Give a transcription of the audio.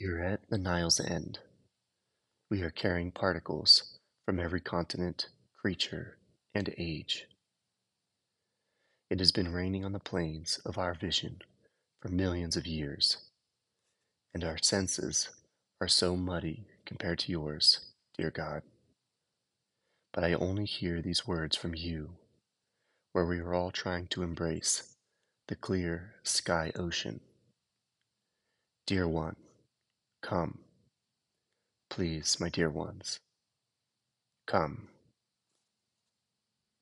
We are at the Nile's end. We are carrying particles from every continent, creature, and age. It has been raining on the plains of our vision for millions of years, and our senses are so muddy compared to yours, dear God. But I only hear these words from you, where we are all trying to embrace the clear sky ocean. Dear one, come. Please, my dear ones, come.